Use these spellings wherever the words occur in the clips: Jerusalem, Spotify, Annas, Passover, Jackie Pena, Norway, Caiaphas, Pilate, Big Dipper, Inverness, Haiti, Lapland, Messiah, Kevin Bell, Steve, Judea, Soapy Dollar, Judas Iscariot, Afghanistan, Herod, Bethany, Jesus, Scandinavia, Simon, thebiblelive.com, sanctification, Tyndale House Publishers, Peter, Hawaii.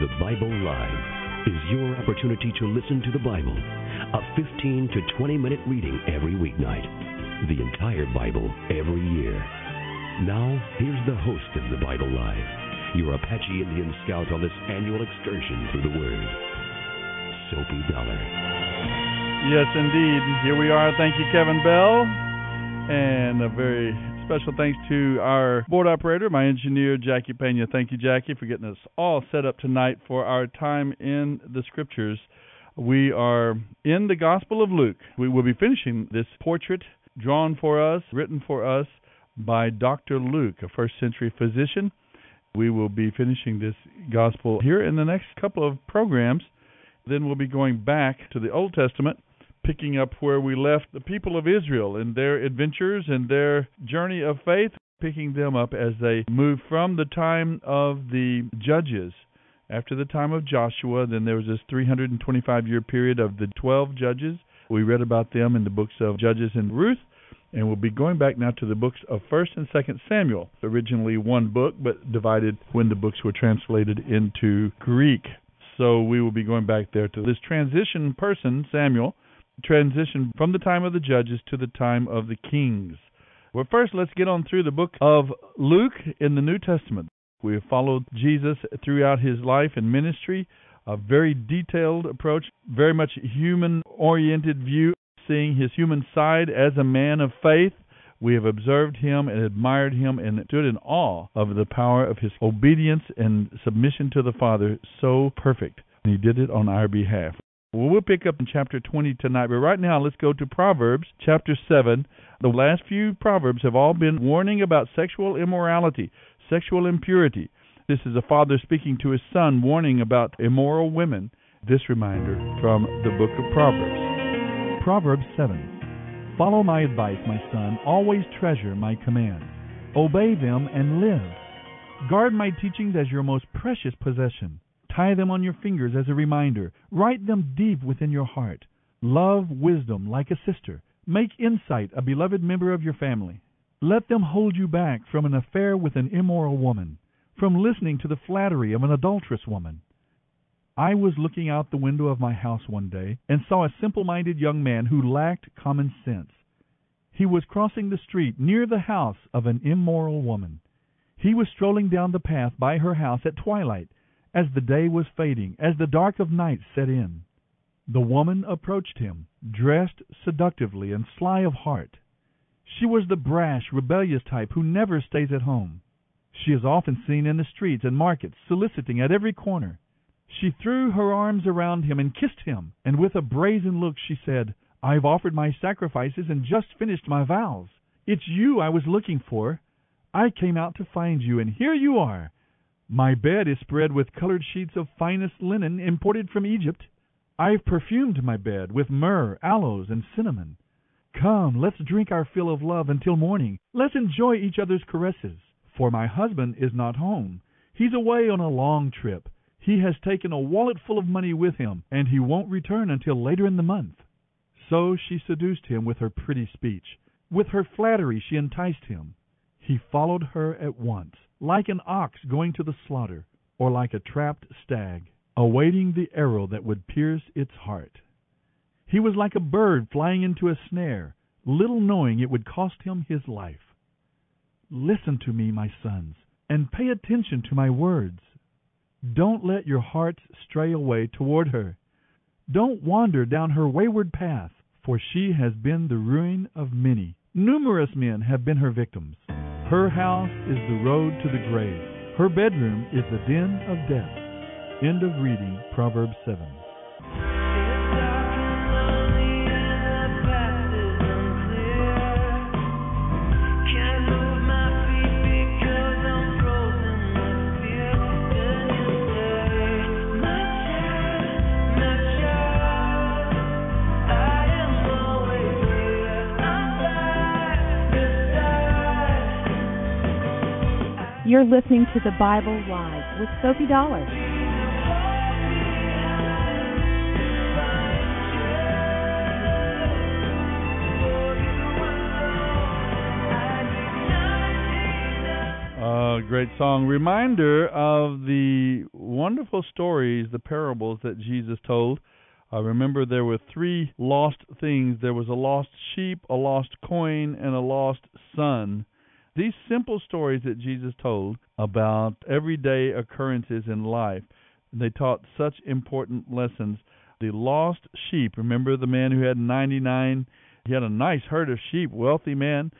The Bible Live is your opportunity to listen to the Bible, a 15 to 20-minute reading every weeknight, the entire Bible every year. Now, here's the host of The Bible Live, your Apache Indian scout on this annual excursion through the Word, Soapy Dollar. Yes, indeed. Here we are. Thank you, Kevin Bell. And a very special thanks to our board operator, my engineer, Jackie Pena. Thank you, Jackie, for getting us all set up tonight for our time in the Scriptures. We are in the Gospel of Luke. We will be finishing this portrait drawn for us, written for us by Dr. Luke, a first-century physician. We will be finishing this gospel here in the next couple of programs. Then we'll be going back to the Old Testament, picking up where we left the people of Israel and their adventures and their journey of faith, picking them up as they move from the time of the judges. After the time of Joshua, then there was this 325-year period of the 12 judges. We read about them in the books of Judges and Ruth. And we'll be going back now to the books of 1 and 2 Samuel, originally one book, but divided when the books were translated into Greek. So we will be going back there to this transition person, Samuel, transition from the time of the judges to the time of the kings. Well, first, let's get on through the book of Luke in the New Testament. We have followed Jesus throughout his life and ministry, a very detailed approach, very much human-oriented view, seeing his human side as a man of faith. We have observed him and admired him and stood in awe of the power of his obedience and submission to the Father, so perfect. And he did it on our behalf. Well, we'll pick up in chapter 20 tonight, but right now let's go to Proverbs chapter 7. The last few Proverbs have all been warning about sexual immorality, sexual impurity. This is a father speaking to his son, warning about immoral women. This reminder from the book of Proverbs. Proverbs 7. Follow my advice, my son. Always treasure my commands. Obey them and live. Guard my teachings as your most precious possession. Tie them on your fingers as a reminder. Write them deep within your heart. Love wisdom like a sister. Make insight a beloved member of your family. Let them hold you back from an affair with an immoral woman, from listening to the flattery of an adulterous woman. I was looking out the window of my house one day and saw a simple-minded young man who lacked common sense. He was crossing the street near the house of an immoral woman. He was strolling down the path by her house at twilight, as the day was fading, as the dark of night set in. The woman approached him, dressed seductively and sly of heart. She was the brash, rebellious type who never stays at home. She is often seen in the streets and markets, soliciting at every corner. She threw her arms around him and kissed him, and with a brazen look she said, "I've offered my sacrifices and just finished my vows. It's you I was looking for. I came out to find you, and here you are. My bed is spread with colored sheets of finest linen imported from Egypt. I've perfumed my bed with myrrh, aloes, and cinnamon. Come, let's drink our fill of love until morning. Let's enjoy each other's caresses, for my husband is not home. He's away on a long trip. He has taken a wallet full of money with him, and he won't return until later in the month." So she seduced him with her pretty speech. With her flattery she enticed him. He followed her at once, like an ox going to the slaughter, or like a trapped stag, awaiting the arrow that would pierce its heart. He was like a bird flying into a snare, little knowing it would cost him his life. Listen to me, my sons, and pay attention to my words. Don't let your hearts stray away toward her. Don't wander down her wayward path, for she has been the ruin of many. Numerous men have been her victims. Her house is the road to the grave. Her bedroom is the den of death. End of reading Proverbs 7. You're listening to The Bible Live with Soapy Dollar. Great song. Reminder of the wonderful stories, the parables that Jesus told. Remember, there were three lost things. There was a lost sheep, a lost coin, and a lost son. These simple stories that Jesus told about everyday occurrences in life, they taught such important lessons. The lost sheep, remember the man who had 99, he had a nice herd of sheep, wealthy man,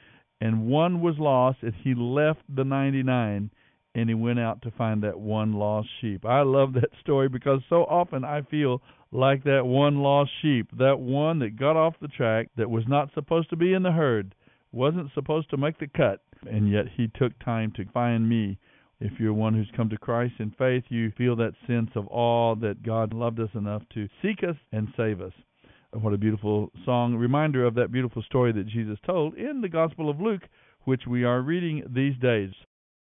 and one was lost, and he left the 99, and he went out to find that one lost sheep. I love that story because so often I feel like that one lost sheep, that one that got off the track, that was not supposed to be in the herd, wasn't supposed to make the cut, and yet he took time to find me. If you're one who's come to Christ in faith, you feel that sense of awe that God loved us enough to seek us and save us. What a beautiful song, reminder of that beautiful story that Jesus told in the Gospel of Luke, which we are reading these days.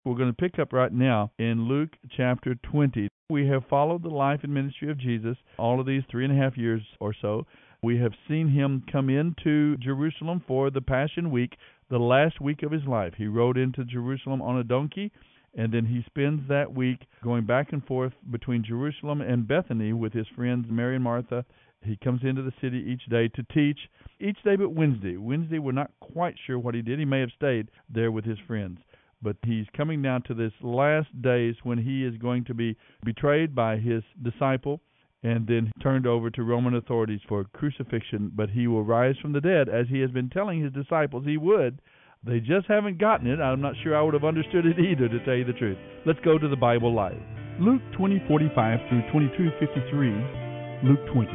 We're going to pick up right now in Luke chapter 20. We have followed the life and ministry of Jesus all of these 3.5 years or so. We have seen him come into Jerusalem for the Passion Week, the last week of his life. He rode into Jerusalem on a donkey, and then he spends that week going back and forth between Jerusalem and Bethany with his friends Mary and Martha. He comes into the city each day to teach, each day but Wednesday. Wednesday, we're not quite sure what he did. He may have stayed there with his friends. But he's coming down to this last days when he is going to be betrayed by his disciple, and then turned over to Roman authorities for crucifixion, but he will rise from the dead, as he has been telling his disciples he would. They just haven't gotten it. I'm not sure I would have understood it either, to tell you the truth. Let's go to the Bible Live. Luke 20:45 through 22:53, Luke 20.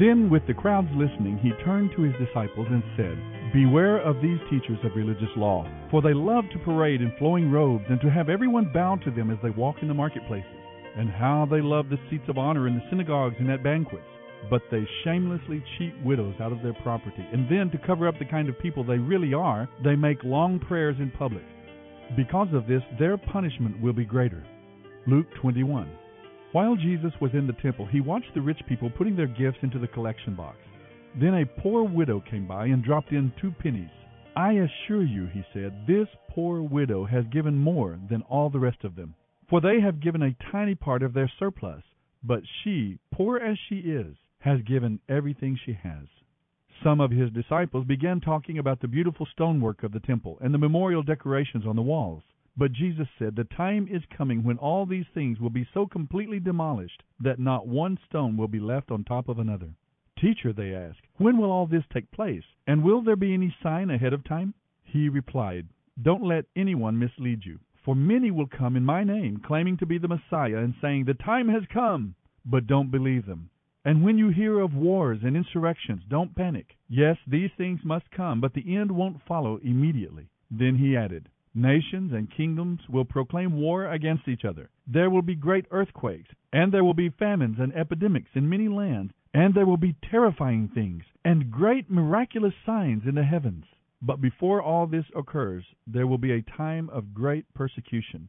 Then with the crowds listening, he turned to his disciples and said, "Beware of these teachers of religious law, for they love to parade in flowing robes and to have everyone bow to them as they walk in the marketplaces. And how they love the seats of honor in the synagogues and at banquets. But they shamelessly cheat widows out of their property. And then, to cover up the kind of people they really are, they make long prayers in public. Because of this, their punishment will be greater." Luke 21. While Jesus was in the temple, he watched the rich people putting their gifts into the collection box. Then a poor widow came by and dropped in 2 pennies. "I assure you," he said, "this poor widow has given more than all the rest of them. For they have given a tiny part of their surplus, but she, poor as she is, has given everything she has." Some of his disciples began talking about the beautiful stonework of the temple and the memorial decorations on the walls. But Jesus said, "The time is coming when all these things will be so completely demolished that not one stone will be left on top of another." "Teacher," they asked, "when will all this take place? And will there be any sign ahead of time?" He replied, "Don't let anyone mislead you. For many will come in my name, claiming to be the Messiah and saying, 'The time has come,' but don't believe them. And when you hear of wars and insurrections, don't panic. Yes, these things must come, but the end won't follow immediately." Then he added, "Nations and kingdoms will proclaim war against each other. There will be great earthquakes, and there will be famines and epidemics in many lands, and there will be terrifying things and great miraculous signs in the heavens. But before all this occurs, there will be a time of great persecution.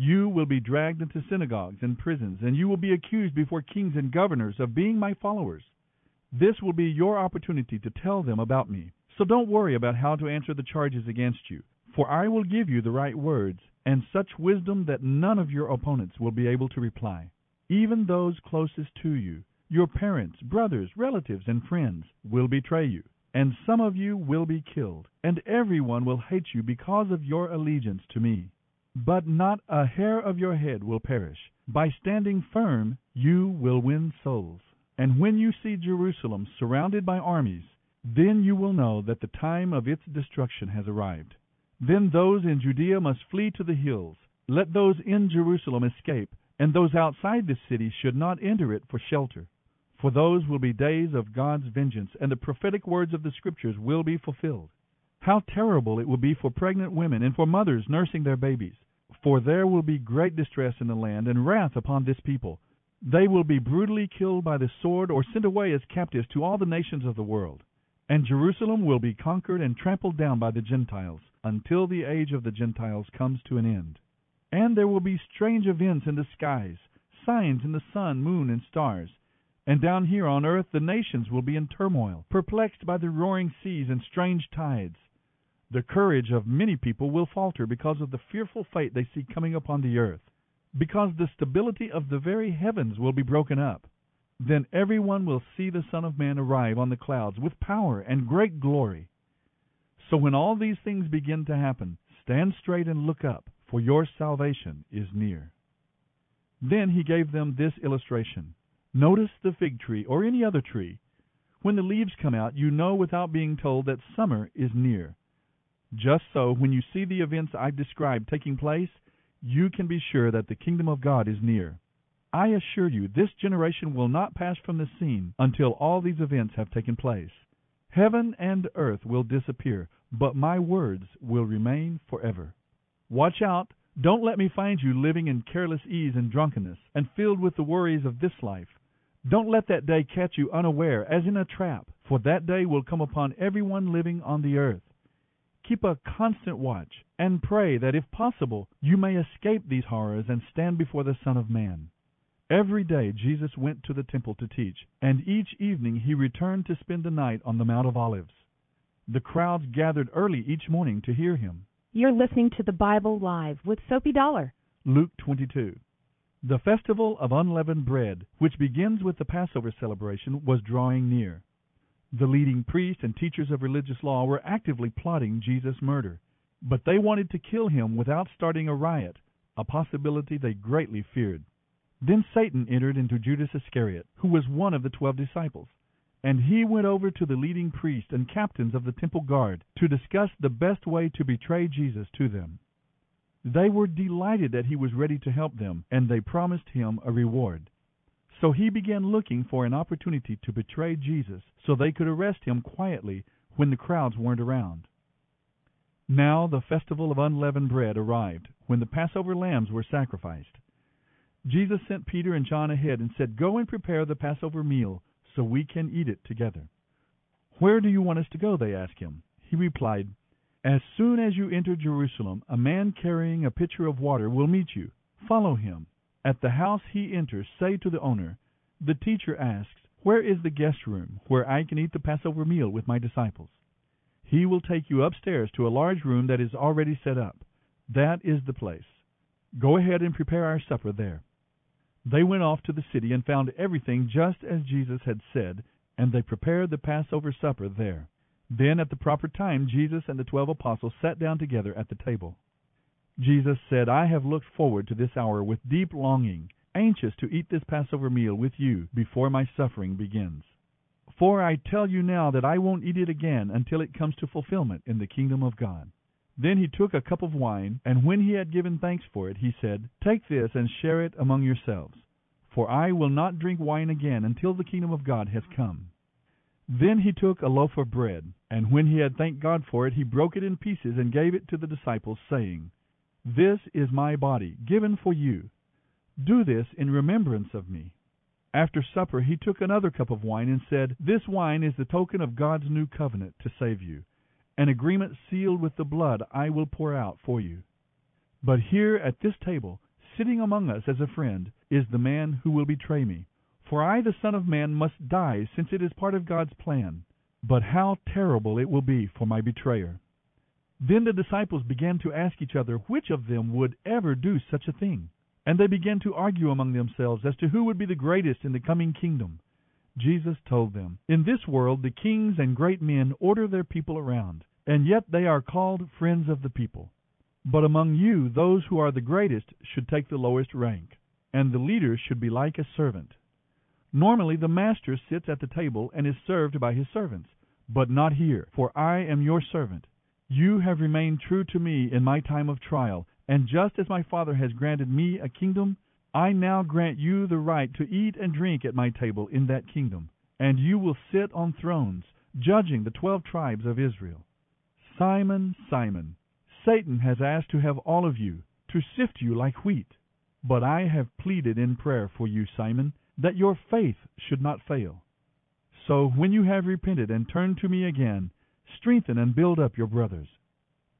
You will be dragged into synagogues and prisons, and you will be accused before kings and governors of being my followers. This will be your opportunity to tell them about me. So don't worry about how to answer the charges against you, for I will give you the right words and such wisdom that none of your opponents will be able to reply. Even those closest to you, your parents, brothers, relatives, and friends, will betray you, and some of you will be killed, and everyone will hate you because of your allegiance to me. But not a hair of your head will perish. By standing firm, you will win souls. And when you see Jerusalem surrounded by armies, then you will know that the time of its destruction has arrived. Then those in Judea must flee to the hills. Let those in Jerusalem escape, and those outside the city should not enter it for shelter. For those will be days of God's vengeance, and the prophetic words of the Scriptures will be fulfilled. How terrible it will be for pregnant women and for mothers nursing their babies. For there will be great distress in the land and wrath upon this people. They will be brutally killed by the sword or sent away as captives to all the nations of the world. And Jerusalem will be conquered and trampled down by the Gentiles until the age of the Gentiles comes to an end. And there will be strange events in the skies, signs in the sun, moon, and stars. And down here on earth the nations will be in turmoil, perplexed by the roaring seas and strange tides. The courage of many people will falter because of the fearful fate they see coming upon the earth, because the stability of the very heavens will be broken up. Then everyone will see the Son of Man arrive on the clouds with power and great glory. So when all these things begin to happen, stand straight and look up, for your salvation is near. Then he gave them this illustration. Notice the fig tree or any other tree. When the leaves come out, you know without being told that summer is near. Just so, when you see the events I've described taking place, you can be sure that the kingdom of God is near. I assure you, this generation will not pass from the scene until all these events have taken place. Heaven and earth will disappear, but my words will remain forever. Watch out. Don't let me find you living in careless ease and drunkenness and filled with the worries of this life. Don't let that day catch you unaware, as in a trap, for that day will come upon everyone living on the earth. Keep a constant watch, and pray that, if possible, you may escape these horrors and stand before the Son of Man. Every day Jesus went to the temple to teach, and each evening he returned to spend the night on the Mount of Olives. The crowds gathered early each morning to hear him. You're listening to The Bible Live with Soapy Dollar. Luke 22. The festival of unleavened bread, which begins with the Passover celebration, was drawing near. The leading priests and teachers of religious law were actively plotting Jesus' murder, but they wanted to kill him without starting a riot, a possibility they greatly feared. Then Satan entered into Judas Iscariot, who was one of the 12 disciples, and he went over to the leading priests and captains of the temple guard to discuss the best way to betray Jesus to them. They were delighted that he was ready to help them, and they promised him a reward. So he began looking for an opportunity to betray Jesus so they could arrest him quietly when the crowds weren't around. Now the festival of unleavened bread arrived, when the Passover lambs were sacrificed. Jesus sent Peter and John ahead and said, "Go and prepare the Passover meal so we can eat it together." "Where do you want us to go?" they asked him. He replied, "As soon as you enter Jerusalem, a man carrying a pitcher of water will meet you. Follow him. At the house he enters, say to the owner, 'The teacher asks, where is the guest room where I can eat the Passover meal with my disciples?' He will take you upstairs to a large room that is already set up. That is the place. Go ahead and prepare our supper there." They went off to the city and found everything just as Jesus had said, and they prepared the Passover supper there. Then at the proper time, Jesus and the 12 apostles sat down together at the table. Jesus said, "I have looked forward to this hour with deep longing, anxious to eat this Passover meal with you before my suffering begins. For I tell you now that I won't eat it again until it comes to fulfillment in the kingdom of God." Then he took a cup of wine, and when he had given thanks for it, he said, "Take this and share it among yourselves, for I will not drink wine again until the kingdom of God has come." Then he took a loaf of bread, and when he had thanked God for it, he broke it in pieces and gave it to the disciples, saying, "This is my body, given for you. Do this in remembrance of me." After supper, he took another cup of wine and said, "This wine is the token of God's new covenant to save you, an agreement sealed with the blood I will pour out for you." But here at this table, sitting among us as a friend is the man who will betray me. For I, the Son of Man, must die, since it is part of God's plan. But how terrible it will be for my betrayer." Then the disciples began to ask each other which of them would ever do such a thing. And they began to argue among themselves as to who would be the greatest in the coming kingdom. Jesus told them, "In this world the kings and great men order their people around, and yet they are called friends of the people. But among you those who are the greatest should take the lowest rank, and the leader should be like a servant. Normally the master sits at the table and is served by his servants, but not here, for I am your servant. You have remained true to me in my time of trial, and just as my Father has granted me a kingdom, I now grant you the right to eat and drink at my table in that kingdom, and you will sit on thrones, judging the 12 tribes of Israel. Simon, Simon, Satan has asked to have all of you, to sift you like wheat. But I have pleaded in prayer for you, Simon, that your faith should not fail. So when you have repented and turned to me again, strengthen and build up your brothers."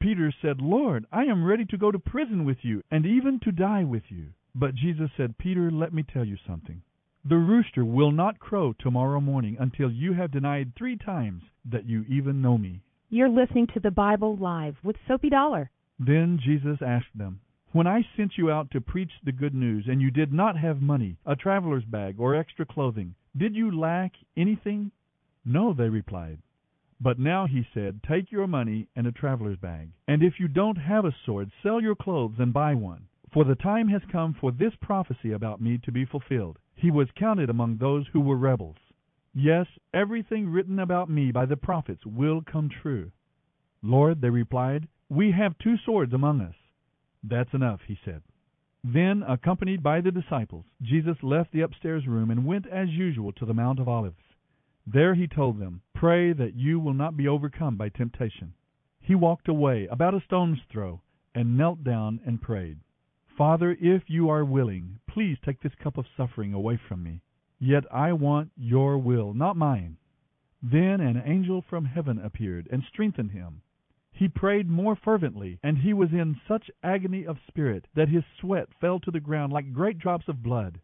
Peter said, "Lord, I am ready to go to prison with you, and even to die with you." But Jesus said, "Peter, let me tell you something. The rooster will not crow tomorrow morning until you have denied 3 times that you even know me." You're listening to The Bible Live with Soapy Dollar. Then Jesus asked them, "When I sent you out to preach the good news, and you did not have money, a traveler's bag, or extra clothing, did you lack anything?" "No," they replied. "But now," he said, "take your money and a traveler's bag. And if you don't have a sword, sell your clothes and buy one. For the time has come for this prophecy about me to be fulfilled. He was counted among those who were rebels. Yes, everything written about me by the prophets will come true." "Lord," they replied, "we have 2 swords among us." "That's enough," he said. Then, accompanied by the disciples, Jesus left the upstairs room and went as usual to the Mount of Olives. There he told them, "Pray that you will not be overcome by temptation." He walked away about a stone's throw and knelt down and prayed, "Father, if you are willing, please take this cup of suffering away from me. Yet I want your will, not mine." Then an angel from heaven appeared and strengthened him. He prayed more fervently, and he was in such agony of spirit that his sweat fell to the ground like great drops of blood.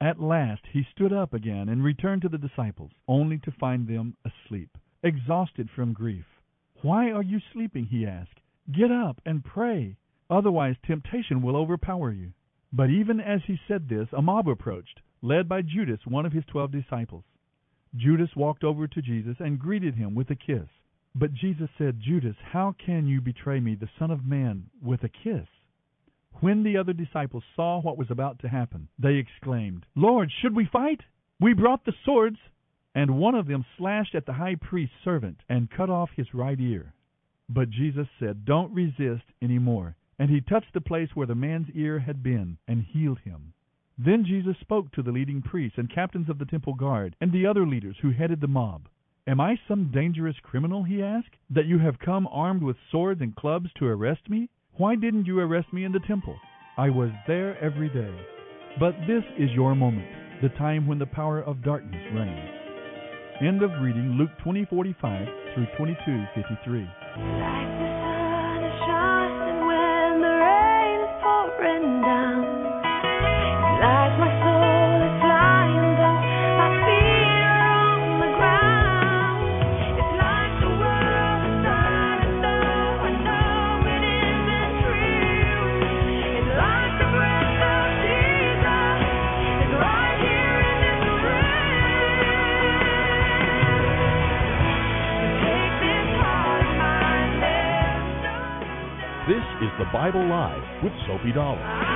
At last he stood up again and returned to the disciples, only to find them asleep, exhausted from grief. "Why are you sleeping?" he asked. "Get up and pray, otherwise temptation will overpower you." But even as he said this, a mob approached, led by Judas, one of his 12 disciples. Judas walked over to Jesus and greeted him with a kiss. But Jesus said, "Judas, how can you betray me, the Son of Man, with a kiss?" When the other disciples saw what was about to happen, they exclaimed, "Lord, should we fight? We brought the swords." And one of them slashed at the high priest's servant and cut off his right ear. But Jesus said, "Don't resist any more." And he touched the place where the man's ear had been and healed him. Then Jesus spoke to the leading priests and captains of the temple guard and the other leaders who headed the mob. "Am I some dangerous criminal," he asked, "that you have come armed with swords and clubs to arrest me? Why didn't you arrest me in the temple? I was there every day." But this is your moment, the time when the power of darkness reigns. End of reading Luke 20:45 through 22:53. Like the sun is shining when the rain is pouring down. Like my soul is flying down, I feel on the ground. It's like the world is silent, though I know it isn't real. It's like the breath of Jesus is right here in this room. Take this heart of mine, there's no doubt. This is The Bible Live with Soapy Dollar.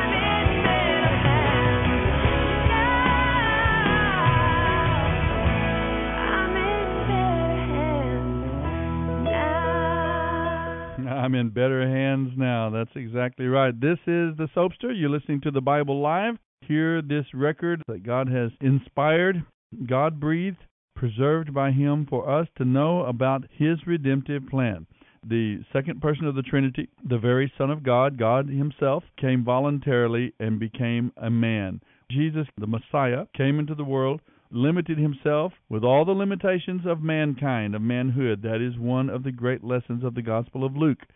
I'm in better hands now. That's exactly right. This is The Soapster. You're listening to The Bible Live. Hear this record that God has inspired, God-breathed, preserved by Him for us to know about His redemptive plan. The second person of the Trinity, the very Son of God, God Himself, came voluntarily and became a man. Jesus, the Messiah, came into the world, limited himself with all the limitations of mankind, of manhood. That is one of the great lessons of the Gospel of Luke.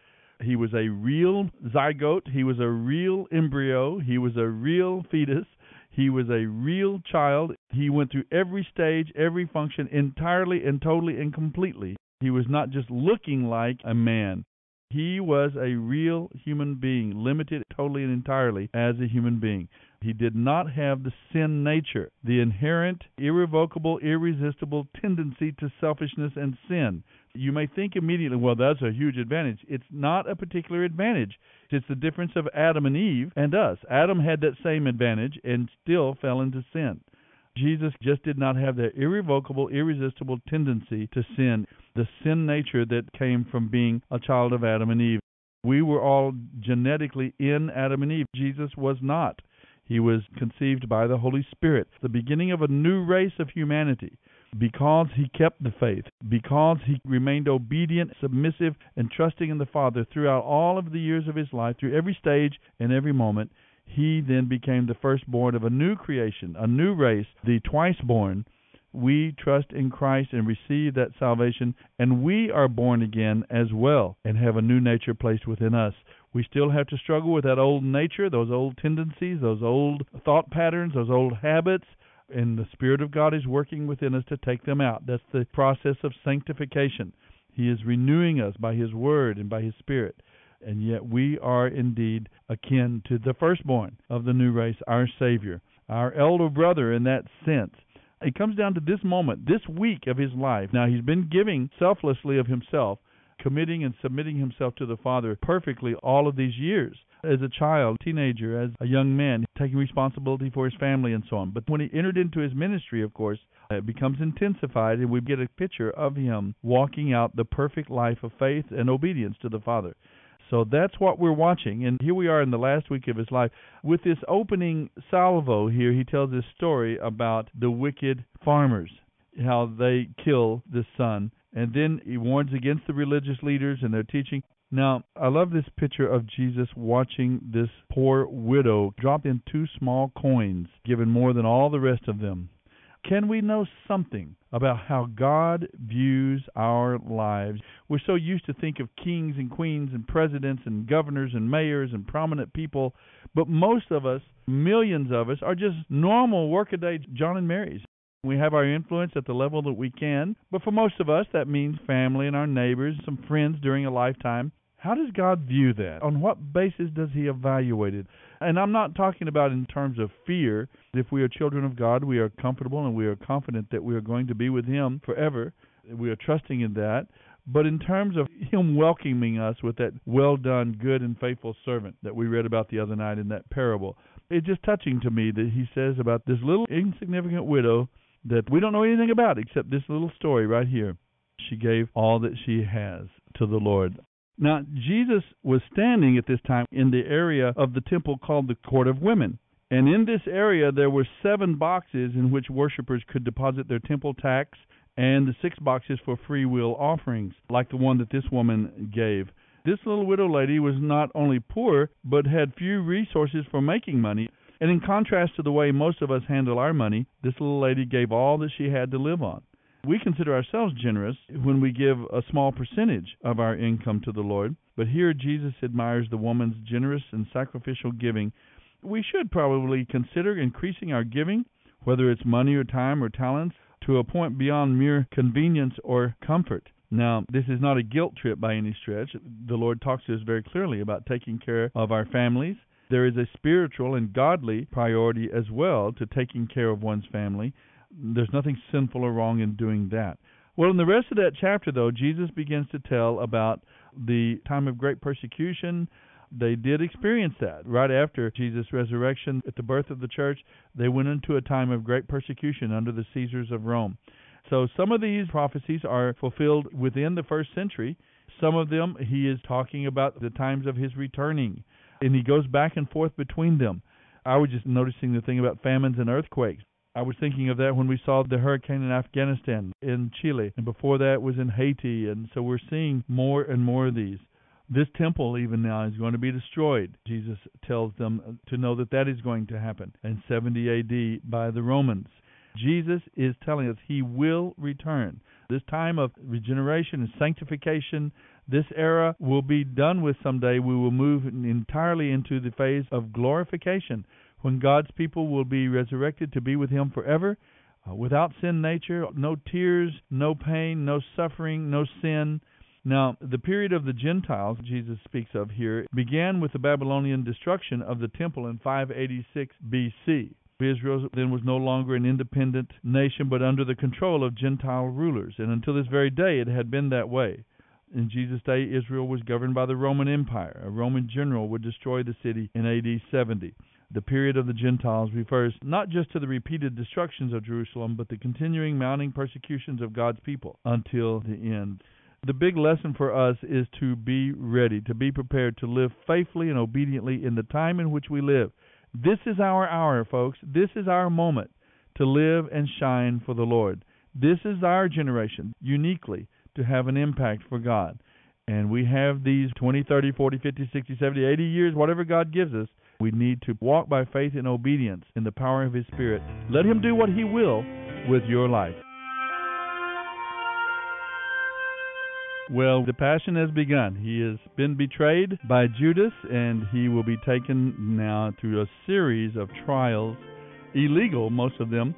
He was a real zygote. He was a real embryo. He was a real fetus. He was a real child. He went through every stage, every function, entirely and totally and completely. He was not just looking like a man. He was a real human being, limited totally and entirely as a human being. He did not have the sin nature, the inherent, irrevocable, irresistible tendency to selfishness and sin. You may think immediately, well, that's a huge advantage. It's not a particular advantage. It's the difference of Adam and Eve and us. Adam had that same advantage and still fell into sin. Jesus just did not have that irrevocable, irresistible tendency to sin, the sin nature that came from being a child of Adam and Eve. We were all genetically in Adam and Eve. Jesus was not. He was conceived by the Holy Spirit, the beginning of a new race of humanity. Because he kept the faith, because he remained obedient, submissive, and trusting in the Father throughout all of the years of his life, through every stage and every moment, he then became the firstborn of a new creation, a new race, the twice-born. We trust in Christ and receive that salvation, and we are born again as well and have a new nature placed within us. We still have to struggle with that old nature, those old tendencies, those old thought patterns, those old habits, and the Spirit of God is working within us to take them out. That's the process of sanctification. He is renewing us by His Word and by His Spirit. And yet we are indeed akin to the firstborn of the new race, our Savior, our elder brother in that sense. It comes down to this moment, this week of His life. Now, He's been giving selflessly of Himself, committing and submitting Himself to the Father perfectly all of these years. As a child, teenager, as a young man, taking responsibility for his family and so on. But when he entered into his ministry, of course, it becomes intensified, and we get a picture of him walking out the perfect life of faith and obedience to the Father. So that's what we're watching, and here we are in the last week of his life. With this opening salvo here, he tells this story about the wicked farmers, how they kill the son, and then he warns against the religious leaders and their teaching. Now, I love this picture of Jesus watching this poor widow drop in 2 small coins, given more than all the rest of them. Can we know something about how God views our lives? We're so used to think of kings and queens and presidents and governors and mayors and prominent people, but most of us, millions of us, are just normal workaday John and Marys. We have our influence at the level that we can, but for most of us, that means family and our neighbors, some friends during a lifetime. How does God view that? On what basis does He evaluate it? And I'm not talking about in terms of fear. If we are children of God, we are comfortable and we are confident that we are going to be with Him forever. We are trusting in that. But in terms of Him welcoming us with that well done, good and faithful servant that we read about the other night in that parable, it's just touching to me that He says about this little insignificant widow that we don't know anything about except this little story right here. She gave all that she has to the Lord. Now, Jesus was standing at this time in the area of the temple called the Court of Women. And in this area, there were 7 boxes in which worshipers could deposit their temple tax and the 6 boxes for free will offerings, like the one that this woman gave. This little widow lady was not only poor, but had few resources for making money. And in contrast to the way most of us handle our money, this little lady gave all that she had to live on. We consider ourselves generous when we give a small percentage of our income to the Lord, but here Jesus admires the woman's generous and sacrificial giving. We should probably consider increasing our giving, whether it's money or time or talents, to a point beyond mere convenience or comfort. Now, this is not a guilt trip by any stretch. The Lord talks to us very clearly about taking care of our families. There is a spiritual and godly priority as well to taking care of one's family. There's nothing sinful or wrong in doing that. Well, in the rest of that chapter, though, Jesus begins to tell about the time of great persecution. They did experience that. Right after Jesus' resurrection, at the birth of the church, they went into a time of great persecution under the Caesars of Rome. So some of these prophecies are fulfilled within the first century. Some of them, he is talking about the times of his returning, and he goes back and forth between them. I was just noticing the thing about famines and earthquakes. I was thinking of that when we saw the hurricane in Afghanistan, in Chile, and before that was in Haiti, and so we're seeing more and more of these. This temple even now is going to be destroyed. Jesus tells them to know that that is going to happen in 70 A.D. by the Romans. Jesus is telling us he will return. This time of regeneration and sanctification, this era will be done with someday. We will move entirely into the phase of glorification, when God's people will be resurrected to be with him forever, without sin nature, no tears, no pain, no suffering, no sin. Now, the period of the Gentiles Jesus speaks of here began with the Babylonian destruction of the temple in 586 B.C. Israel then was no longer an independent nation, but under the control of Gentile rulers. And until this very day, it had been that way. In Jesus' day, Israel was governed by the Roman Empire. A Roman general would destroy the city in A.D. 70. The period of the Gentiles refers not just to the repeated destructions of Jerusalem, but the continuing mounting persecutions of God's people until the end. The big lesson for us is to be ready, to be prepared, to live faithfully and obediently in the time in which we live. This is our hour, folks. This is our moment to live and shine for the Lord. This is our generation, uniquely, to have an impact for God. And we have these 20, 30, 40, 50, 60, 70, 80 years, whatever God gives us. We need to walk by faith and obedience in the power of His Spirit. Let Him do what He will with your life. Well, the passion has begun. He has been betrayed by Judas, and he will be taken now through a series of trials, illegal, most of them.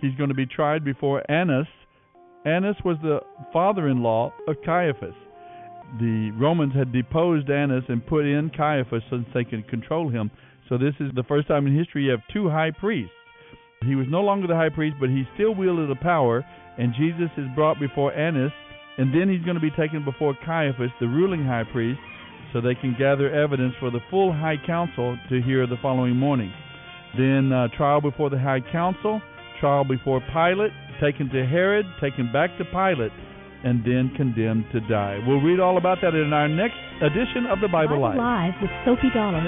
He's going to be tried before Annas. Annas was the father-in-law of Caiaphas. The Romans had deposed Annas and put in Caiaphas since they could control him. So this is the first time in history you have two high priests. He was no longer the high priest, but he still wielded the power, and Jesus is brought before Annas. And then he's going to be taken before Caiaphas, the ruling high priest, so they can gather evidence for the full high council to hear the following morning. Then trial before the high council, trial before Pilate, taken to Herod, taken back to Pilate, and then condemned to die. We'll read all about that in our next edition of The Bible Live. Live with Soapy Dollar.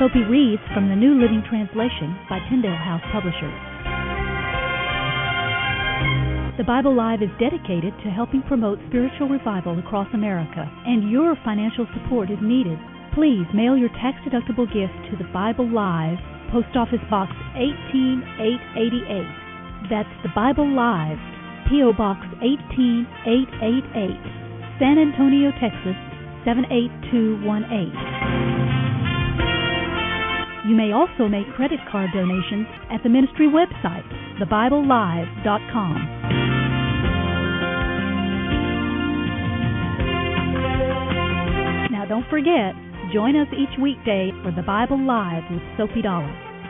Soapy reads from the New Living Translation by Tyndale House Publishers. The Bible Live is dedicated to helping promote spiritual revival across America, and your financial support is needed. Please mail your tax-deductible gift to The Bible Live, Post Office Box 18888. That's The Bible Live, P.O. Box 18888, San Antonio, Texas 78218. You may also make credit card donations at the ministry website, thebiblelive.com. Don't forget, join us each weekday for The Bible Live with Soapy Dollar.